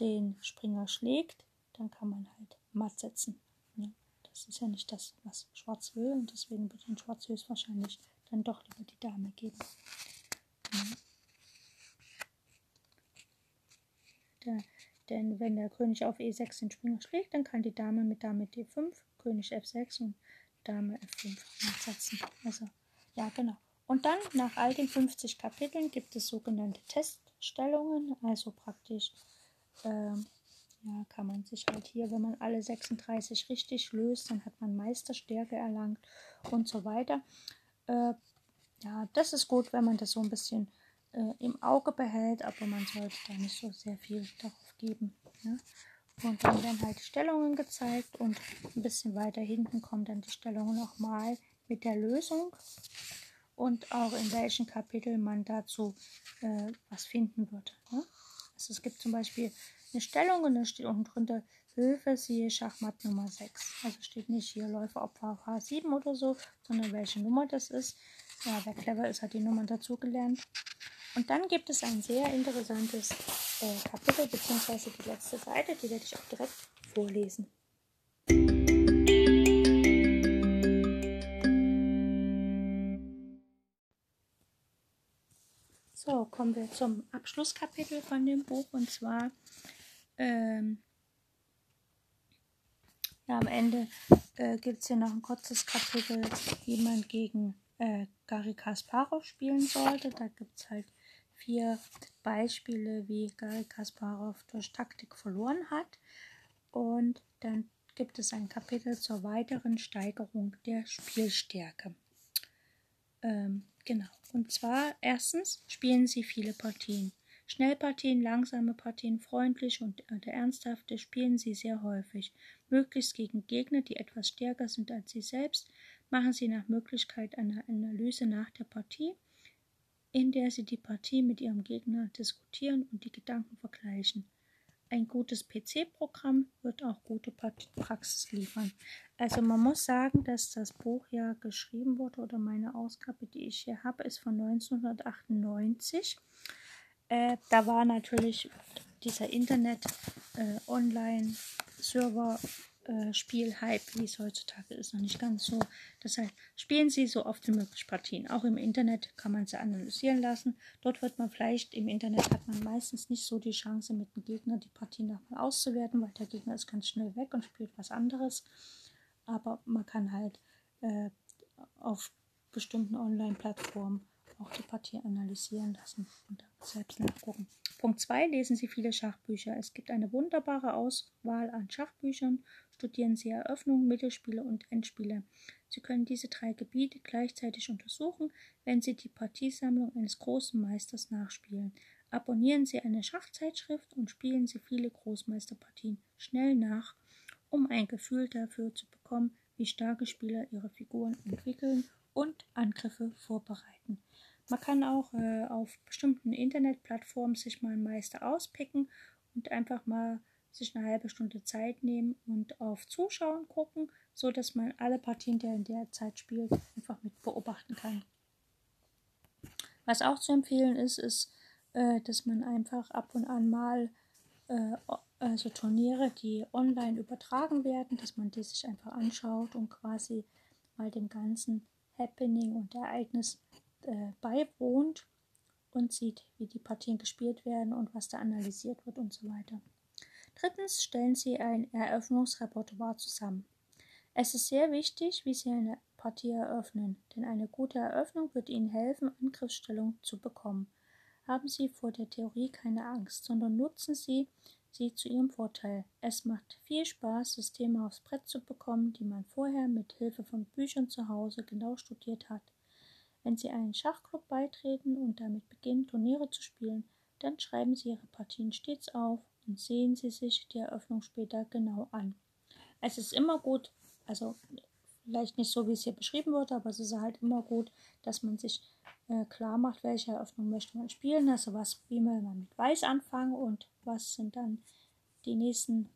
den Springer schlägt, dann kann man halt matt setzen. Ja, das ist ja nicht das, was Schwarz will, und deswegen wird den Schwarz höchstwahrscheinlich dann doch lieber die Dame geben. Ja. Denn wenn der König auf E6 den Springer schlägt, dann kann die Dame mit Dame D5, König F6 und Dame F5 matt setzen. Also, ja, genau. Und dann, nach all den 50 Kapiteln, gibt es sogenannte Teststellungen, also praktisch kann man sich halt hier, wenn man alle 36 richtig löst, dann hat man Meisterstärke erlangt und so weiter. Das ist gut, wenn man das so ein bisschen im Auge behält, aber man sollte da nicht so sehr viel darauf geben. Ja? Und dann werden halt die Stellungen gezeigt, und ein bisschen weiter hinten kommen dann die Stellungen nochmal mit der Lösung. Und auch in welchen Kapiteln man dazu was finden wird. Ne? Also es gibt zum Beispiel eine Stellung, und da steht unten drunter Hilfe, siehe Schachmatt Nummer 6. Also steht nicht hier Läufer, Opfer, H7 oder so, sondern welche Nummer das ist. Ja, wer clever ist, hat die Nummern dazu gelernt. Und dann gibt es ein sehr interessantes Kapitel, beziehungsweise die letzte Seite, die werde ich auch direkt vorlesen. So, kommen wir zum Abschlusskapitel von dem Buch, und zwar am Ende gibt es hier noch ein kurzes Kapitel, wie man gegen Garry Kasparov spielen sollte. Da gibt es halt 4 Beispiele, wie Garry Kasparov durch Taktik verloren hat, und dann gibt es ein Kapitel zur weiteren Steigerung der Spielstärke. Genau. Und zwar erstens, spielen Sie viele Partien. Schnellpartien, langsame Partien, freundlich und ernsthafte spielen Sie sehr häufig. Möglichst gegen Gegner, die etwas stärker sind als Sie selbst. Machen Sie nach Möglichkeit eine Analyse nach der Partie, in der Sie die Partie mit Ihrem Gegner diskutieren und die Gedanken vergleichen. Ein gutes PC-Programm wird auch gute Praxis liefern. Also man muss sagen, dass das Buch ja geschrieben wurde, oder meine Ausgabe, die ich hier habe, ist von 1998. Da war natürlich dieser Internet-Online-Server-Spiel-Hype, wie es heutzutage ist, noch nicht ganz so. Das heißt, spielen Sie so oft wie möglich Partien. Auch im Internet kann man sie analysieren lassen. Dort wird man vielleicht, im Internet hat man meistens nicht so die Chance, mit dem Gegner die Partie nochmal auszuwerten, weil der Gegner ist ganz schnell weg und spielt was anderes. Aber man kann halt auf bestimmten Online-Plattformen auch die Partie analysieren lassen und selbst nachgucken. Punkt 2. Lesen Sie viele Schachbücher. Es gibt eine wunderbare Auswahl an Schachbüchern. Studieren Sie Eröffnungen, Mittelspiele und Endspiele. Sie können diese 3 Gebiete gleichzeitig untersuchen, wenn Sie die Partiesammlung eines großen Meisters nachspielen. Abonnieren Sie eine Schachzeitschrift und spielen Sie viele Großmeisterpartien schnell nach, um ein Gefühl dafür zu bekommen, wie starke Spieler ihre Figuren entwickeln und Angriffe vorbereiten. Man kann auch auf bestimmten Internetplattformen sich mal einen Meister auspicken und einfach mal sich eine halbe Stunde Zeit nehmen und auf Zuschauen gucken, so dass man alle Partien, die er in der Zeit spielt, einfach mit beobachten kann. Was auch zu empfehlen ist, ist, dass man einfach ab und an mal also Turniere, die online übertragen werden, dass man die sich einfach anschaut und quasi mal dem ganzen Happening und Ereignis beiwohnt und sieht, wie die Partien gespielt werden und was da analysiert wird und so weiter. Drittens stellen Sie ein Eröffnungsrepertoire zusammen. Es ist sehr wichtig, wie Sie eine Partie eröffnen, denn eine gute Eröffnung wird Ihnen helfen, Angriffsstellung zu bekommen. Haben Sie vor der Theorie keine Angst, sondern nutzen Sie sie zu Ihrem Vorteil. Es macht viel Spaß, Systeme aufs Brett zu bekommen, die man vorher mit Hilfe von Büchern zu Hause genau studiert hat. Wenn Sie einen Schachclub beitreten und damit beginnen, Turniere zu spielen, dann schreiben Sie Ihre Partien stets auf und sehen Sie sich die Eröffnung später genau an. Es ist immer gut, also vielleicht nicht so, wie es hier beschrieben wurde, aber es ist halt immer gut, dass man sich klar macht, welche Eröffnung möchte man spielen. Also was, wie will man mit Weiß anfangen und was sind dann die nächsten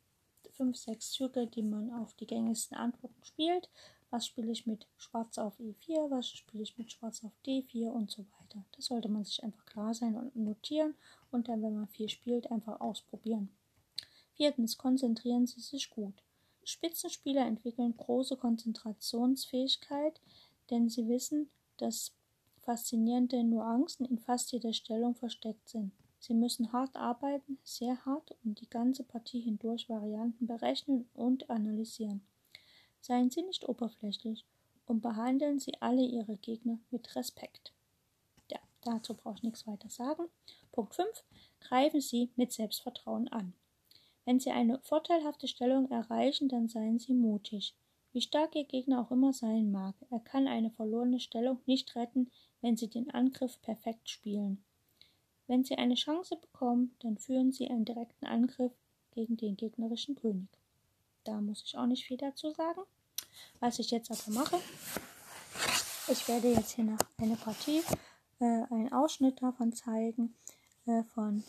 5, 6 Züge, die man auf die gängigsten Antworten spielt. Was spiele ich mit Schwarz auf E4, was spiele ich mit Schwarz auf D4 und so weiter. Das sollte man sich einfach klar sein und notieren und dann, wenn man viel spielt, einfach ausprobieren. 4. Konzentrieren Sie sich gut. Spitzenspieler entwickeln große Konzentrationsfähigkeit, denn sie wissen, dass faszinierende Nuancen in fast jeder Stellung versteckt sind. Sie müssen hart arbeiten, sehr hart, und die ganze Partie hindurch Varianten berechnen und analysieren. Seien Sie nicht oberflächlich und behandeln Sie alle Ihre Gegner mit Respekt. Ja, dazu brauche ich nichts weiter sagen. Punkt 5. Greifen Sie mit Selbstvertrauen an. Wenn Sie eine vorteilhafte Stellung erreichen, dann seien Sie mutig. Wie stark Ihr Gegner auch immer sein mag, er kann eine verlorene Stellung nicht retten, wenn Sie den Angriff perfekt spielen. Wenn Sie eine Chance bekommen, dann führen Sie einen direkten Angriff gegen den gegnerischen König. Da muss ich auch nicht viel dazu sagen. Was ich jetzt aber mache, ich werde jetzt hier noch eine Partie, einen Ausschnitt davon zeigen, von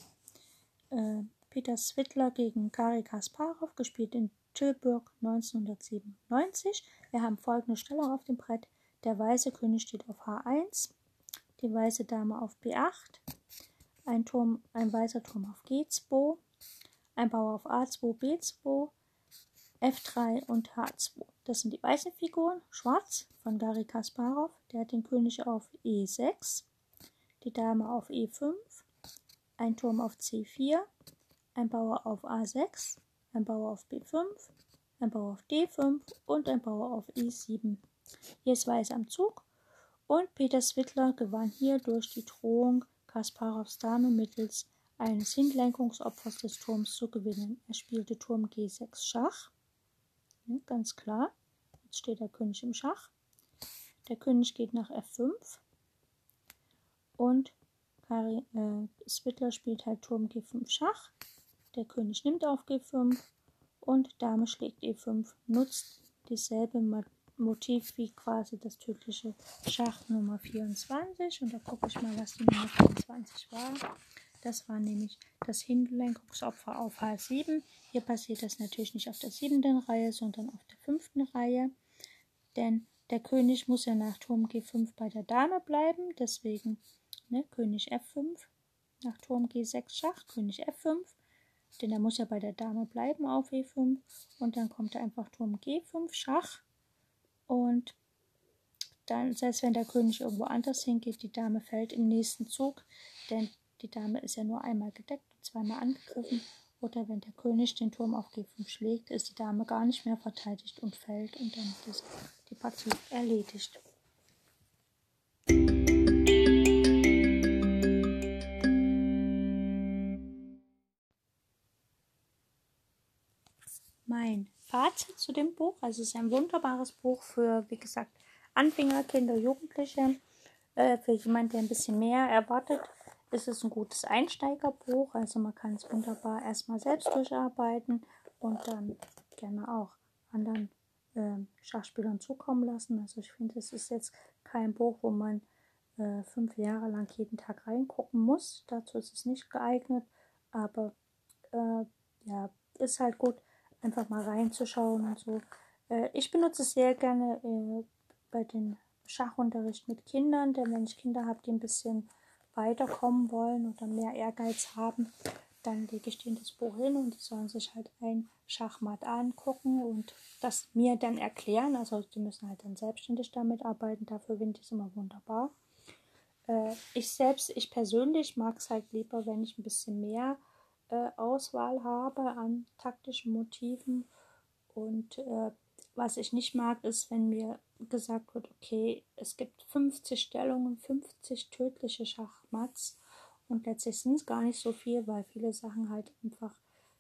Peter Svidler gegen Garry Kasparov, gespielt in Tilburg 1997. Wir haben folgende Stellung auf dem Brett. Der weiße König steht auf H1, die weiße Dame auf B8, ein weißer Turm auf G2, ein Bauer auf A2, B2, F3 und H2. Das sind die weißen Figuren. Schwarz von Garry Kasparov, der hat den König auf E6, die Dame auf E5, ein Turm auf C4, ein Bauer auf A6, ein Bauer auf B5, ein Bauer auf D5 und ein Bauer auf E7. Hier ist Weiß am Zug und Peter Svidler gewann hier durch die Drohung, Kasparovs Dame mittels eines Hinlenkungsopfers des Turms zu gewinnen. Er spielte Turm G6 Schach. Ganz klar, jetzt steht der König im Schach. Der König geht nach F5 und Svidler spielt halt Turm G5 Schach. Der König nimmt auf G5 und Dame schlägt E5, nutzt dieselbe Motiv wie quasi das tödliche Schach Nummer 24. Und da gucke ich mal, was die Nummer 24 war. Das war nämlich das Hinlenkungsopfer auf H7. Hier passiert das natürlich nicht auf der 7. Reihe, sondern auf der 5. Reihe. Denn der König muss ja nach Turm G5 bei der Dame bleiben. Deswegen König F5, nach Turm G6 Schach, König F5. Denn er muss ja bei der Dame bleiben auf E5. Und dann kommt da einfach Turm G5 Schach. Und dann, selbst wenn der König irgendwo anders hingeht, die Dame fällt im nächsten Zug. Denn die Dame ist ja nur einmal gedeckt und zweimal angegriffen. Oder wenn der König den Turm auf G5 schlägt, ist die Dame gar nicht mehr verteidigt und fällt. Und dann ist die Partie erledigt. Mein Fazit zu dem Buch. Also es ist ein wunderbares Buch für, wie gesagt, Anfänger, Kinder, Jugendliche. Für jemanden, der ein bisschen mehr erwartet. Es ist ein gutes Einsteigerbuch, also man kann es wunderbar erstmal selbst durcharbeiten und dann gerne auch anderen Schachspielern zukommen lassen. Also ich finde, es ist jetzt kein Buch, wo man 5 Jahre lang jeden Tag reingucken muss. Dazu ist es nicht geeignet, aber ja, ist halt gut, einfach mal reinzuschauen und so. Ich benutze es sehr gerne bei den Schachunterricht mit Kindern, denn wenn ich Kinder habe, die ein bisschen weiterkommen wollen oder mehr Ehrgeiz haben, dann lege ich denen das Buch hin und die sollen sich halt ein Schachmatt angucken und das mir dann erklären. Also die müssen halt dann selbstständig damit arbeiten, dafür finde ich es immer wunderbar. Ich persönlich mag es halt lieber, wenn ich ein bisschen mehr Auswahl habe an taktischen Motiven. Und was ich nicht mag, ist, wenn mir gesagt wird, okay, es gibt 50 Stellungen, 50 tödliche Schachmatts. Und letztlich sind es gar nicht so viel, weil viele Sachen halt einfach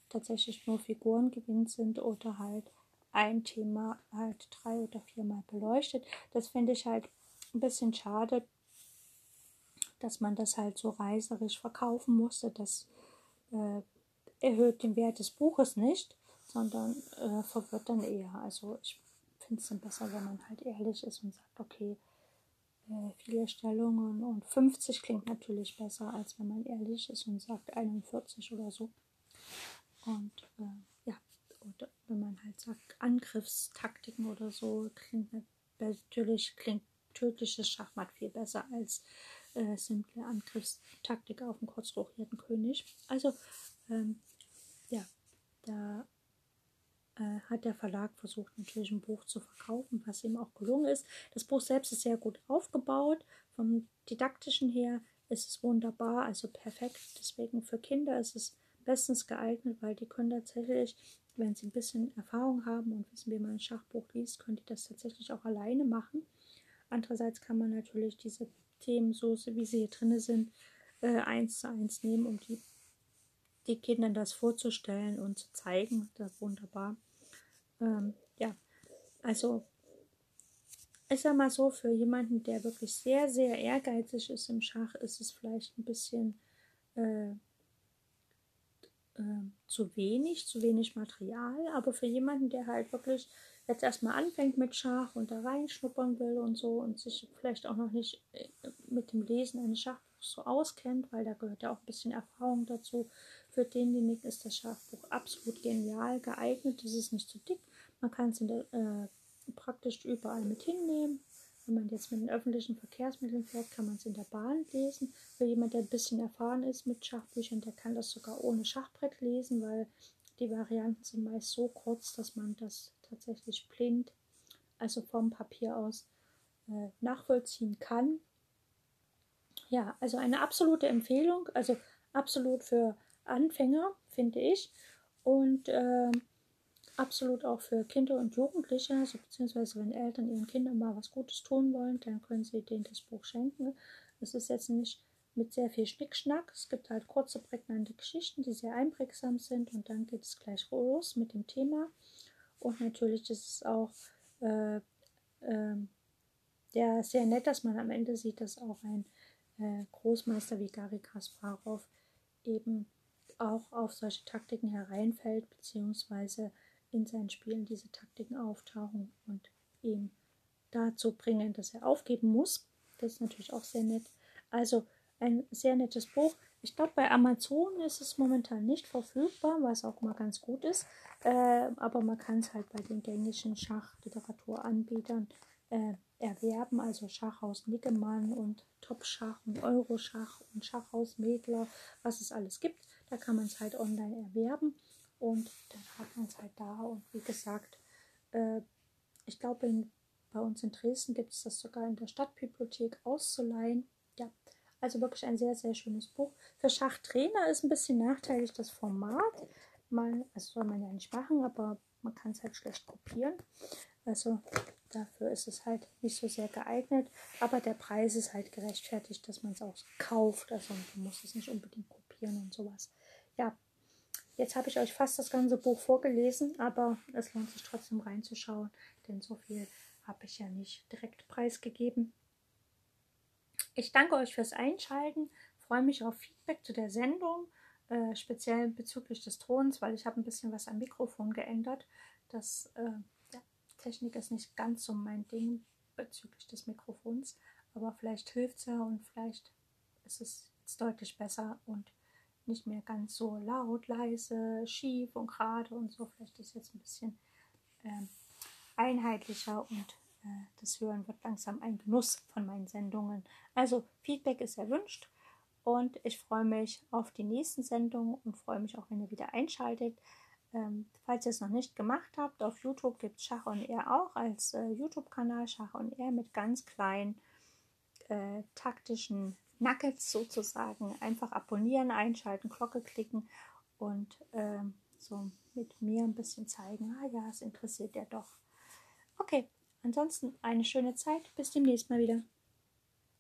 tatsächlich nur Figurengewinn sind oder halt ein Thema halt 3 oder 4 Mal beleuchtet. Das finde ich halt ein bisschen schade, dass man das halt so reißerisch verkaufen musste. Das erhöht den Wert des Buches nicht, sondern verwirrt dann eher. Also ich finde es dann besser, wenn man halt ehrlich ist und sagt, okay, viele Stellungen und 50 klingt natürlich besser, als wenn man ehrlich ist und sagt 41 oder so. Und ja, oder wenn man halt sagt Angriffstaktiken oder so, klingt natürlich tödliches Schachmatt viel besser als simple Angriffstaktik auf einen kurz rokierten König. Also ja, da hat der Verlag versucht, natürlich ein Buch zu verkaufen, was ihm auch gelungen ist. Das Buch selbst ist sehr gut aufgebaut. Vom Didaktischen her ist es wunderbar, also perfekt. Deswegen für Kinder ist es bestens geeignet, weil die können tatsächlich, wenn sie ein bisschen Erfahrung haben und wissen, wie man ein Schachbuch liest, können die das tatsächlich auch alleine machen. Andererseits kann man natürlich diese Themen, so wie sie hier drin sind, 1:1 nehmen, um die Kindern das vorzustellen und zu zeigen. Das ist wunderbar. Ja, also ich sag mal so, für jemanden, der wirklich sehr, sehr ehrgeizig ist im Schach, ist es vielleicht ein bisschen zu wenig Material. Aber für jemanden, der halt wirklich jetzt erstmal anfängt mit Schach und da reinschnuppern will und so und sich vielleicht auch noch nicht mit dem Lesen eines Schachbuchs so auskennt, weil da gehört ja auch ein bisschen Erfahrung dazu. Für denjenigen ist das Schachbuch absolut genial geeignet. Es ist nicht zu dick. Man kann es praktisch überall mit hinnehmen. Wenn man jetzt mit den öffentlichen Verkehrsmitteln fährt, kann man es in der Bahn lesen. Für jemand, der ein bisschen erfahren ist mit Schachbüchern, der kann das sogar ohne Schachbrett lesen, weil die Varianten sind meist so kurz, dass man das tatsächlich blind, also vom Papier aus, nachvollziehen kann. Ja, also eine absolute Empfehlung, also absolut für Anfänger, finde ich, und absolut auch für Kinder und Jugendliche, also beziehungsweise wenn Eltern ihren Kindern mal was Gutes tun wollen, dann können sie denen das Buch schenken. Es ist jetzt nicht mit sehr viel Schnickschnack. Es gibt halt kurze, prägnante Geschichten, die sehr einprägsam sind, und dann geht es gleich los mit dem Thema. Und natürlich ist es auch ja, sehr nett, dass man am Ende sieht, dass auch ein Großmeister wie Garry Kasparov eben auch auf solche Taktiken hereinfällt, beziehungsweise in seinen Spielen diese Taktiken auftauchen und ihn dazu bringen, dass er aufgeben muss. Das ist natürlich auch sehr nett. Also ein sehr nettes Buch. Ich glaube, bei Amazon ist es momentan nicht verfügbar, was auch mal ganz gut ist. Aber man kann es halt bei den gängigen Schachliteraturanbietern erwerben. Also Schachhaus Nickemann und Top-Schach und Euro-Schach und Schachhaus-Mädler, was es alles gibt. Da kann man es halt online erwerben und dann hat man es halt da. Und wie gesagt, ich glaube, bei uns in Dresden gibt es das sogar in der Stadtbibliothek auszuleihen. Ja. Also wirklich ein sehr, sehr schönes Buch. Für Schachtrainer ist ein bisschen nachteilig das Format. Das soll man ja nicht machen, aber man kann es halt schlecht kopieren. Also dafür ist es halt nicht so sehr geeignet. Aber der Preis ist halt gerechtfertigt, dass man es auch kauft. Also man muss es nicht unbedingt kopieren und sowas. Ja, jetzt habe ich euch fast das ganze Buch vorgelesen, aber es lohnt sich trotzdem reinzuschauen, denn so viel habe ich ja nicht direkt preisgegeben. Ich danke euch fürs Einschalten, freue mich auf Feedback zu der Sendung, speziell bezüglich des Tons, weil ich habe ein bisschen was am Mikrofon geändert. Das ja, Technik ist nicht ganz so mein Ding bezüglich des Mikrofons, aber vielleicht hilft es ja und vielleicht ist es jetzt deutlich besser und nicht mehr ganz so laut, leise, schief und gerade und so. Vielleicht ist es jetzt ein bisschen einheitlicher und das Hören wird langsam ein Genuss von meinen Sendungen. Also Feedback ist erwünscht Und ich freue mich auf die nächsten Sendungen und freue mich auch, wenn ihr wieder einschaltet. Falls ihr es noch nicht gemacht habt, auf YouTube gibt es Schach on Air auch als YouTube-Kanal, Schach on Air mit ganz kleinen taktischen Nuggets sozusagen. Einfach abonnieren, einschalten, Glocke klicken und so mit mir ein bisschen zeigen, ah ja, es interessiert ja doch. Okay, ansonsten eine schöne Zeit, bis demnächst mal wieder.